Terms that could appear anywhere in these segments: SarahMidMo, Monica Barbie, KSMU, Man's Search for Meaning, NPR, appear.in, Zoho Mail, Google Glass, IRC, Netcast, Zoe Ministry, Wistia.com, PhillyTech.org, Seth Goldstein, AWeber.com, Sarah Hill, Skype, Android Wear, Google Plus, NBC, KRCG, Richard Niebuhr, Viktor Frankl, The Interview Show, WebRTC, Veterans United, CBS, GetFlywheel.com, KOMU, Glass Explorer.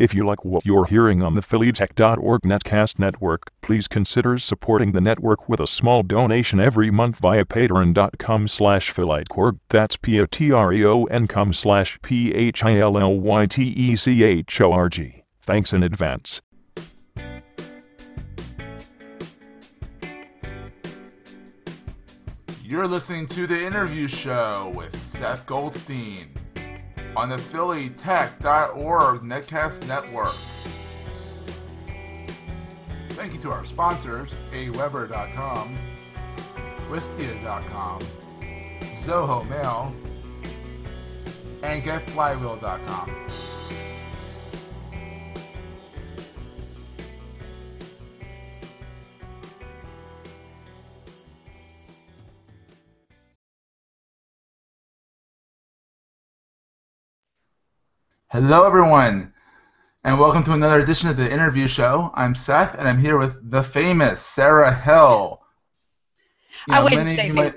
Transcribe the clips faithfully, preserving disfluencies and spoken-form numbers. If you like what you're hearing on the Philly Tech dot org Netcast Network, please consider supporting the network with a small donation every month via patreon.com slash phillytech. That's P-A-T-R-E-O-N.com slash P-H-I-L-L-Y-T-E-C-H-O-R-G. Thanks in advance. You're listening to The Interview Show with Seth Goldstein on the Philly Tech dot org Netcast Network. Thank you to our sponsors, A Weber dot com, Wistia dot com, Zoho Mail, and Get Flywheel dot com. Hello everyone, and welcome to another edition of The Interview Show. I'm Seth, and I'm here with the famous Sarah Hill. You know, I wouldn't say famous. Might,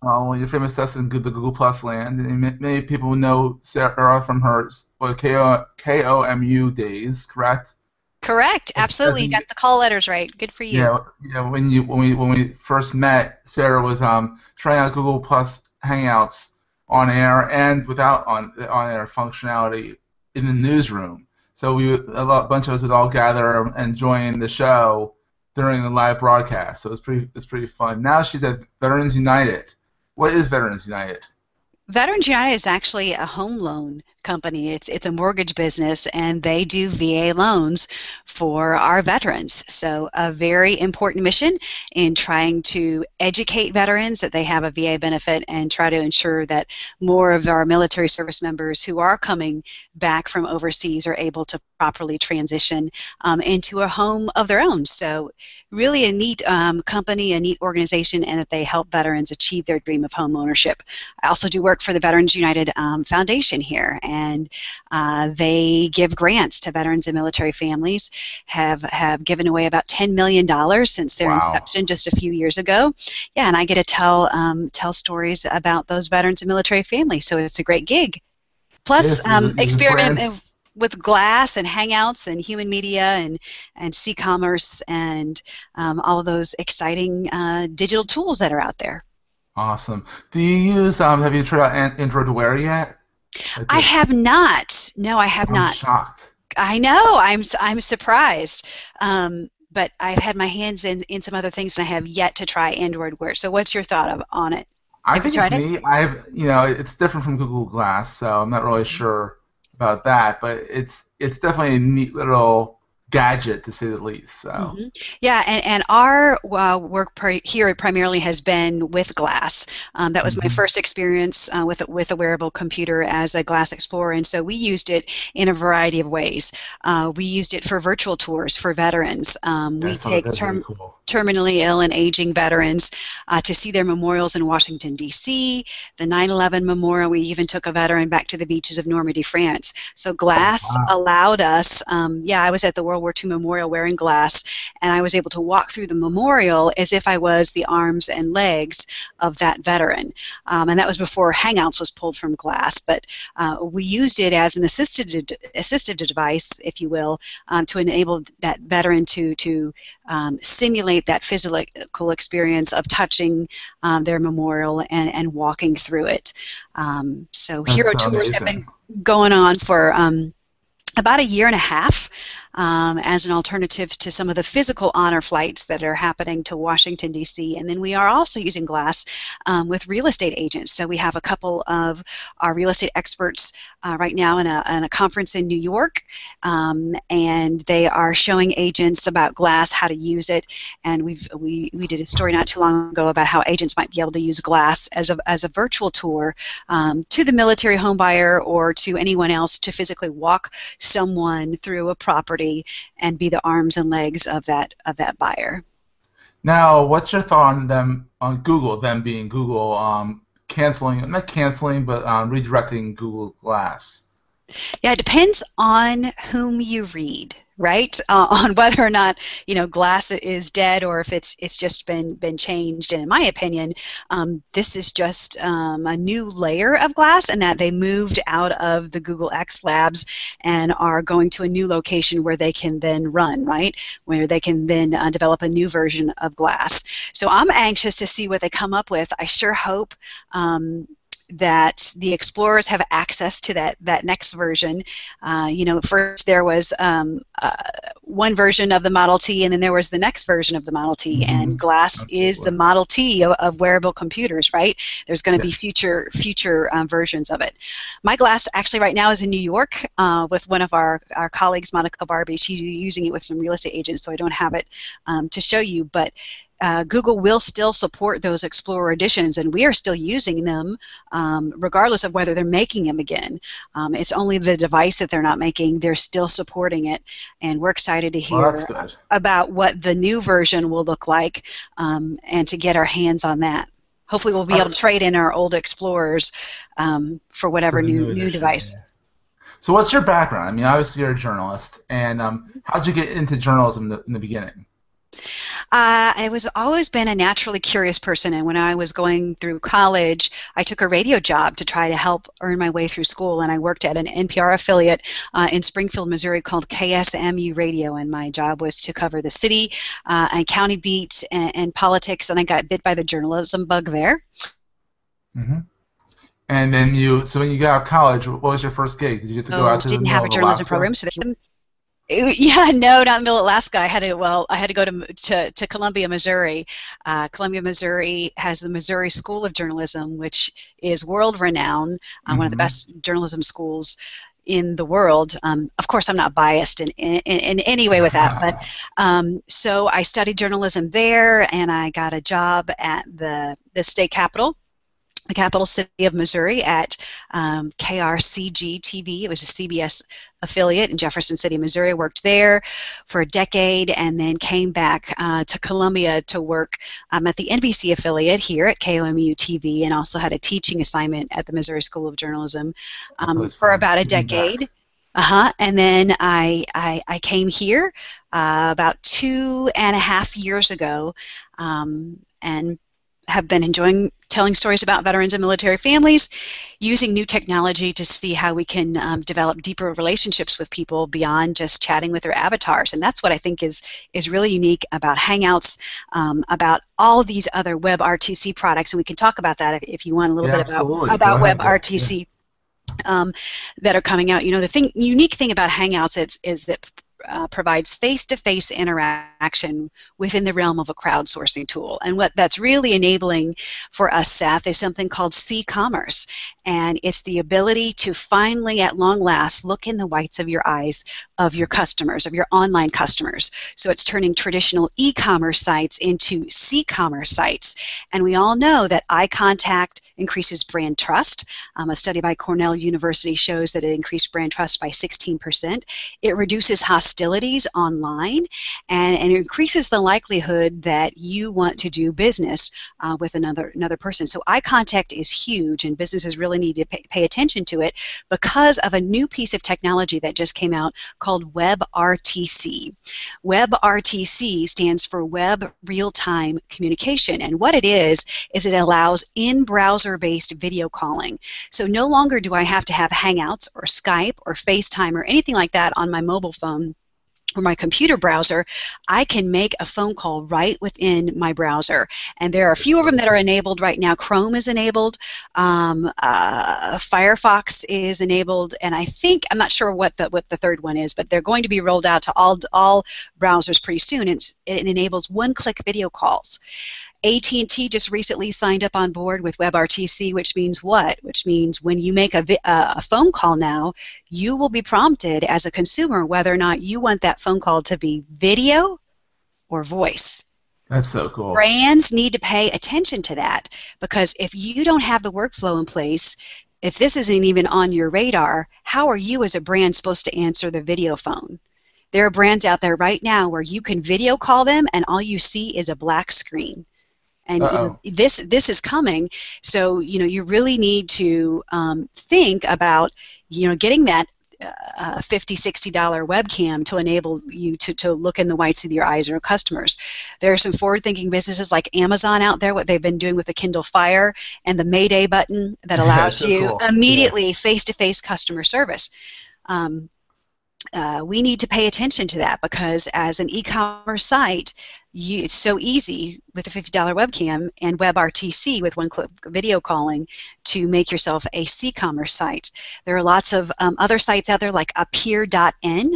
oh, you're famous, Seth, in the Google Plus land. And many people know Sarah from her well, K O M U days, correct? Correct, absolutely. You got the call letters right. Good for you. Yeah, you know, when you when we when we first met, Sarah was um, trying out Google Plus Hangouts on air and without on on air functionality in the newsroom. So we would, a lot, bunch of us would all gather and join the show during the live broadcast. So it's pretty it's pretty fun. Now she's at Veterans United. What is Veterans United? Veterans United is actually a home loan company. It's it's a mortgage business, and they do V A loans for our veterans. So a very important mission in trying to educate veterans that they have a V A benefit and try to ensure that more of our military service members who are coming back from overseas are able to properly transition um, into a home of their own. So really a neat um, company, a neat organization, and that they help veterans achieve their dream of home ownership. I also do work for the Veterans United um, Foundation here, and uh, they give grants to veterans and military families, have have given away about ten million dollars since their wow. inception just a few years ago. Yeah, and I get to tell um, tell stories about those veterans and military families, so it's a great gig. Plus, yes, um, experiment with Glass and Hangouts and Human Media and, and C-commerce and um, all of those exciting uh, digital tools that are out there. Awesome. Do you use, um, have you tried out Android Wear yet? I, I have not. No, I have I'm not. I'm shocked. I know. I'm I'm surprised. Um, but I've had my hands in, in some other things, and I have yet to try Android Wear. So what's your thought of, on it? I have think you tried it's it? neat. I've, you know, it's different from Google Glass, so I'm not really sure about that. But it's it's definitely a neat little gadget, to say the least. So mm-hmm. yeah, and and our uh, work pri- here primarily has been with Glass. Um, that was mm-hmm. my first experience uh, with with a wearable computer as a Glass Explorer, and so we used it in a variety of ways. Uh, we used it for virtual tours for veterans. Um, we take term- really cool. terminally ill and aging veterans uh, to see their memorials in Washington D C, the nine eleven memorial. We even took a veteran back to the beaches of Normandy, France. So Glass oh, wow. allowed us. Um, yeah, I was at the World War Two memorial wearing Glass, and I was able to walk through the memorial as if I was the arms and legs of that veteran. Um, and that was before Hangouts was pulled from Glass, but uh, we used it as an assisted, assistive device, if you will, um, to enable that veteran to, to um, simulate that physical experience of touching um, their memorial and, and walking through it. Um, so That's hero amazing. tours have been going on for um, about a year and a half. Um, as an alternative to some of the physical honor flights that are happening to Washington, D C. And then we are also using Glass um, with real estate agents. So we have a couple of our real estate experts uh, right now in a, in a conference in New York, um, and they are showing agents about Glass, how to use it. And we've, we we did a story not too long ago about how agents might be able to use Glass as a, as a virtual tour um, to the military home buyer or to anyone else to physically walk someone through a property and be the arms and legs of that of that buyer. Now, what's your thought on them on Google, them being Google, um, canceling, not canceling, but um, redirecting Google Glass? Yeah, it depends on whom you read, right? Uh, on whether or not, you know, Glass is dead or if it's it's just been been changed. And in my opinion, um, this is just um, a new layer of Glass, and that they moved out of the Google X labs and are going to a new location where they can then run, right? Where they can then uh, develop a new version of Glass. So I'm anxious to see what they come up with. I sure hope Um, that the explorers have access to that that next version. Uh, you know, first there was um, uh, one version of the Model T, and then there was the next version of the Model T. Mm-hmm. And Glass That's is the Model T of, of wearable computers, right? There's going to yeah. be future future um, versions of it. My Glass actually right now is in New York uh, with one of our our colleagues, Monica Barbie. She's using it with some real estate agents, so I don't have it um, to show you, but. Uh, Google will still support those Explorer editions, and we are still using them um, regardless of whether they're making them again. Um, it's only the device that they're not making. They're still supporting it, and we're excited to hear well, about what the new version will look like um, and to get our hands on that. Hopefully we'll be able to trade in our old Explorers um, for whatever for new, new, new device. Yeah. So what's your background? I mean, obviously you're a journalist, and um, how'd you get into journalism in the, in the beginning? Uh, I was always been a naturally curious person, and when I was going through college, I took a radio job to try to help earn my way through school, and I worked at an N P R affiliate uh, in Springfield, Missouri called K S M U Radio, and my job was to cover the city uh, and county beats and, and politics, and I got bit by the journalism bug there. Mm-hmm. And then you, so when you got out of college, what was your first gig? Did you get to go oh, out to the didn't have a journalism program, so that Yeah, no, not middle Alaska. I had to. Well, I had to go to to, to Columbia, Missouri. Uh, Columbia, Missouri has the Missouri School of Journalism, which is world-renowned, uh, mm-hmm. one of the best journalism schools in the world. Um, of course, I'm not biased in, in, in any way with that, but um, so I studied journalism there, and I got a job at the the state capitol. The capital city of Missouri at um, K R C G T V. It was a C B S affiliate in Jefferson City, Missouri. I worked there for a decade and then came back uh, to Columbia to work um, at the N B C affiliate here at K O M U T V, and also had a teaching assignment at the Missouri School of Journalism um, for about a decade. Uh-huh. And then I, I, I came here uh, about two and a half years ago um, and have been enjoying telling stories about veterans and military families, using new technology to see how we can um, develop deeper relationships with people beyond just chatting with their avatars. And that's what I think is is really unique about Hangouts, um, about all these other WebRTC products, and we can talk about that if, if you want a little yeah, bit about, about WebRTC yeah. um, that are coming out. You know, the thing, unique thing about Hangouts is, is that Uh, provides face-to-face interaction within the realm of a crowdsourcing tool. And what that's really enabling for us, Seth, is something called C-commerce. And it's the ability to finally, at long last, look in the whites of your eyes of your customers, of your online customers. So it's turning traditional e-commerce sites into C-commerce sites. And we all know that eye contact increases brand trust. Um, a study by Cornell University shows that it increased brand trust by sixteen percent. It reduces hostilities online, and, and it increases the likelihood that you want to do business uh, with another another person. So eye contact is huge, and businesses really need to pay, pay attention to it because of a new piece of technology that just came out called WebRTC. WebRTC stands for Web Real-Time Communication, and what it is is it allows in-browser based video calling. So no longer do I have to have Hangouts or Skype or FaceTime or anything like that on my mobile phone or my computer browser. I can make a phone call right within my browser, and there are a few of them that are enabled right now. Chrome is enabled, um, uh, Firefox is enabled, and I think, I'm not sure what the what the third one is, but they're going to be rolled out to all all browsers pretty soon. It's, it enables one-click video calls. A T and T just recently signed up on board with WebRTC, which means what? Which means when you make a, vi uh, a phone call now, you will be prompted as a consumer whether or not you want that phone call to be video or voice. That's so cool. Brands need to pay attention to that, because if you don't have the workflow in place, if this isn't even on your radar, how are you as a brand supposed to answer the video phone? There are brands out there right now where you can video call them and all you see is a black screen. And Uh-oh. you know, this this is coming, so you know you really need to um, think about you know getting that a fifty dollar, sixty dollar webcam to enable you to, to look in the whites of your eyes or customers. There are some forward-thinking businesses like Amazon out there, what they've been doing with the Kindle Fire and the Mayday button that allows so you cool. immediately yeah. face-to-face customer service. Um, Uh, we need to pay attention to that, because as an e-commerce site, you, it's so easy with a fifty dollar webcam and WebRTC with one-click video calling to make yourself a c-commerce site. There are lots of um, other sites out there like appear dot in.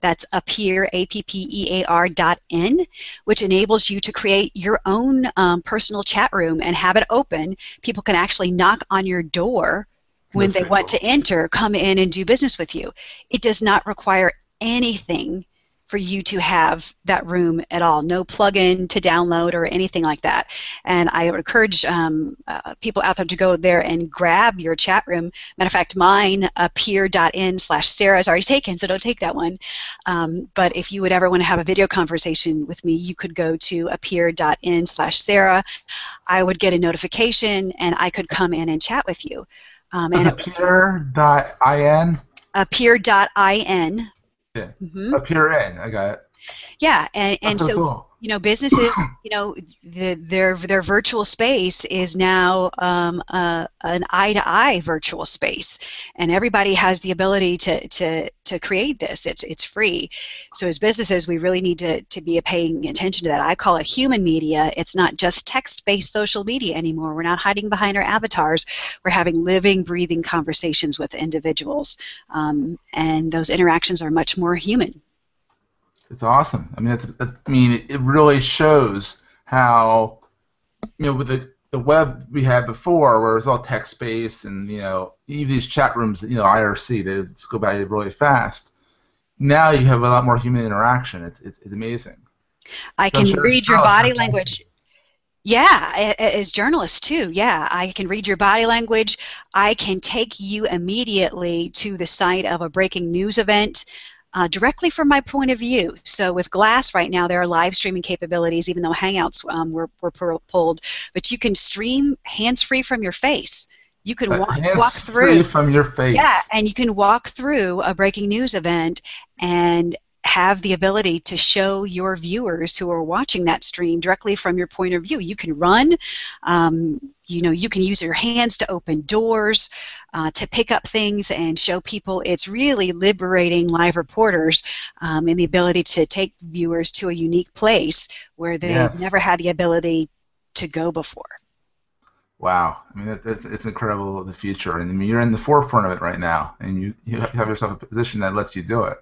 That's appear, A P P E A R dot N, which enables you to create your own um, personal chat room and have it open. People can actually knock on your door when they want to enter, come in and do business with you. It does not require anything for you to have that room at all, no plug-in to download or anything like that. And I would encourage um, uh, people out there to go there and grab your chat room. Matter of fact, mine, appear.in slash Sarah is already taken, so don't take that one. Um, but if you would ever want to have a video conversation with me, you could go to appear.in slash Sarah. I would get a notification, and I could come in and chat with you. Um, and appear dot in? appear dot in. Yeah. Mm-hmm. appear dot in. I got it. Yeah, and, and so, so cool. you know, businesses, you know, the, their their virtual space is now um, uh, an eye-to-eye virtual space, and everybody has the ability to to to create this. It's it's free. So as businesses, we really need to to be paying attention to that. I call it human media. It's not just text-based social media anymore. We're not hiding behind our avatars. We're having living, breathing conversations with individuals, um, and those interactions are much more human. It's awesome. I mean, that's, I mean, it really shows how, you know, with the the web we had before, where it was all text based, and you know, even these chat rooms, you know, I R C, they just go by really fast. Now you have a lot more human interaction. It's it's, it's amazing. I so can sure read your body language. Yeah, as journalists too, yeah. I can read your body language. I can take you immediately to the site of a breaking news event. Uh, directly from my point of view. So with Glass right now, there are live streaming capabilities, even though Hangouts um, were, were pulled. But you can stream hands-free from your face. You can uh, walk, walk through from your face. Yeah, and you can walk through a breaking news event and have the ability to show your viewers who are watching that stream directly from your point of view. You can run. Um, you know, you can use your hands to open doors, uh, to pick up things and show people. It's really liberating live reporters um, and the ability to take viewers to a unique place where they've yes. never had the ability to go before. Wow. I mean, that, that's, it's incredible, the future. And I mean, you're in the forefront of it right now, and you, you have yourself a position that lets you do it.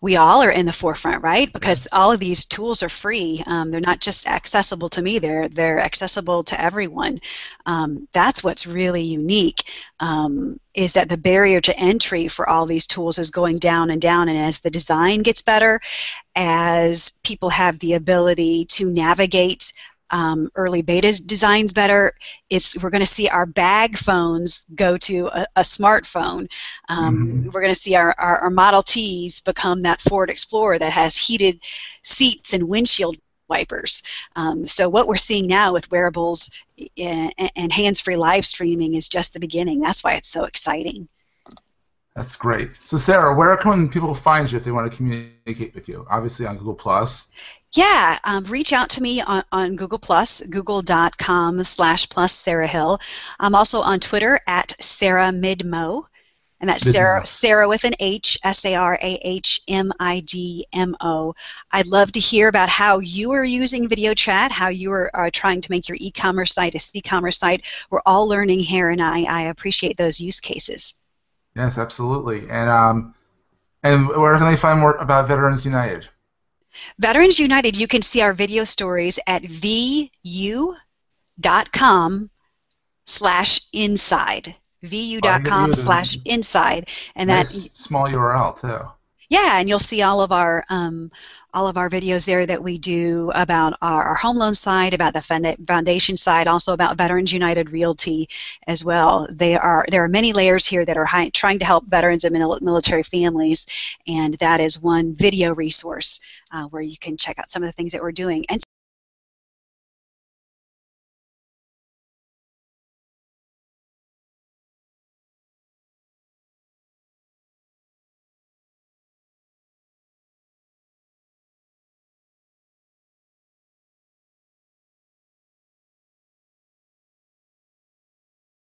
We all are in the forefront, right? Because all of these tools are free. Um, they're not just accessible to me. They're they're accessible to everyone. Um, that's what's really unique, um, is that the barrier to entry for all these tools is going down and down. And as the design gets better, as people have the ability to navigate Um, early beta designs better, it's we're going to see our bag phones go to a, a smartphone. Um, mm-hmm. We're going to see our, our, our Model Ts become that Ford Explorer that has heated seats and windshield wipers. Um, so what we're seeing now with wearables and, and hands-free live streaming is just the beginning. That's why it's so exciting. That's great. So Sarah, where can people find you if they want to communicate with you? Obviously on Google Plus. Yeah, um, reach out to me on, on Google Plus, google.com slash plus Sarah Hill. I'm also on Twitter at SarahMidMo, and that's Midmo. Sarah Sarah with an H, S A R A H M I D M O. I'd love to hear about how you are using video chat, how you are, are trying to make your e-commerce site a e-commerce site. We're all learning here, and I, I appreciate those use cases. Yes, absolutely. And um, and where can they find more about Veterans United? Veterans United, you can see our video stories at V U dot com slash inside. V U dot com slash inside. And nice that small U R L too. Yeah, and you'll see all of our um, all of our videos there that we do about our, our home loan side, about the foundation side, also about Veterans United Realty as well. They are there are many layers here that are high, trying to help veterans and military families, and that is one video resource uh, where you can check out some of the things that we're doing. And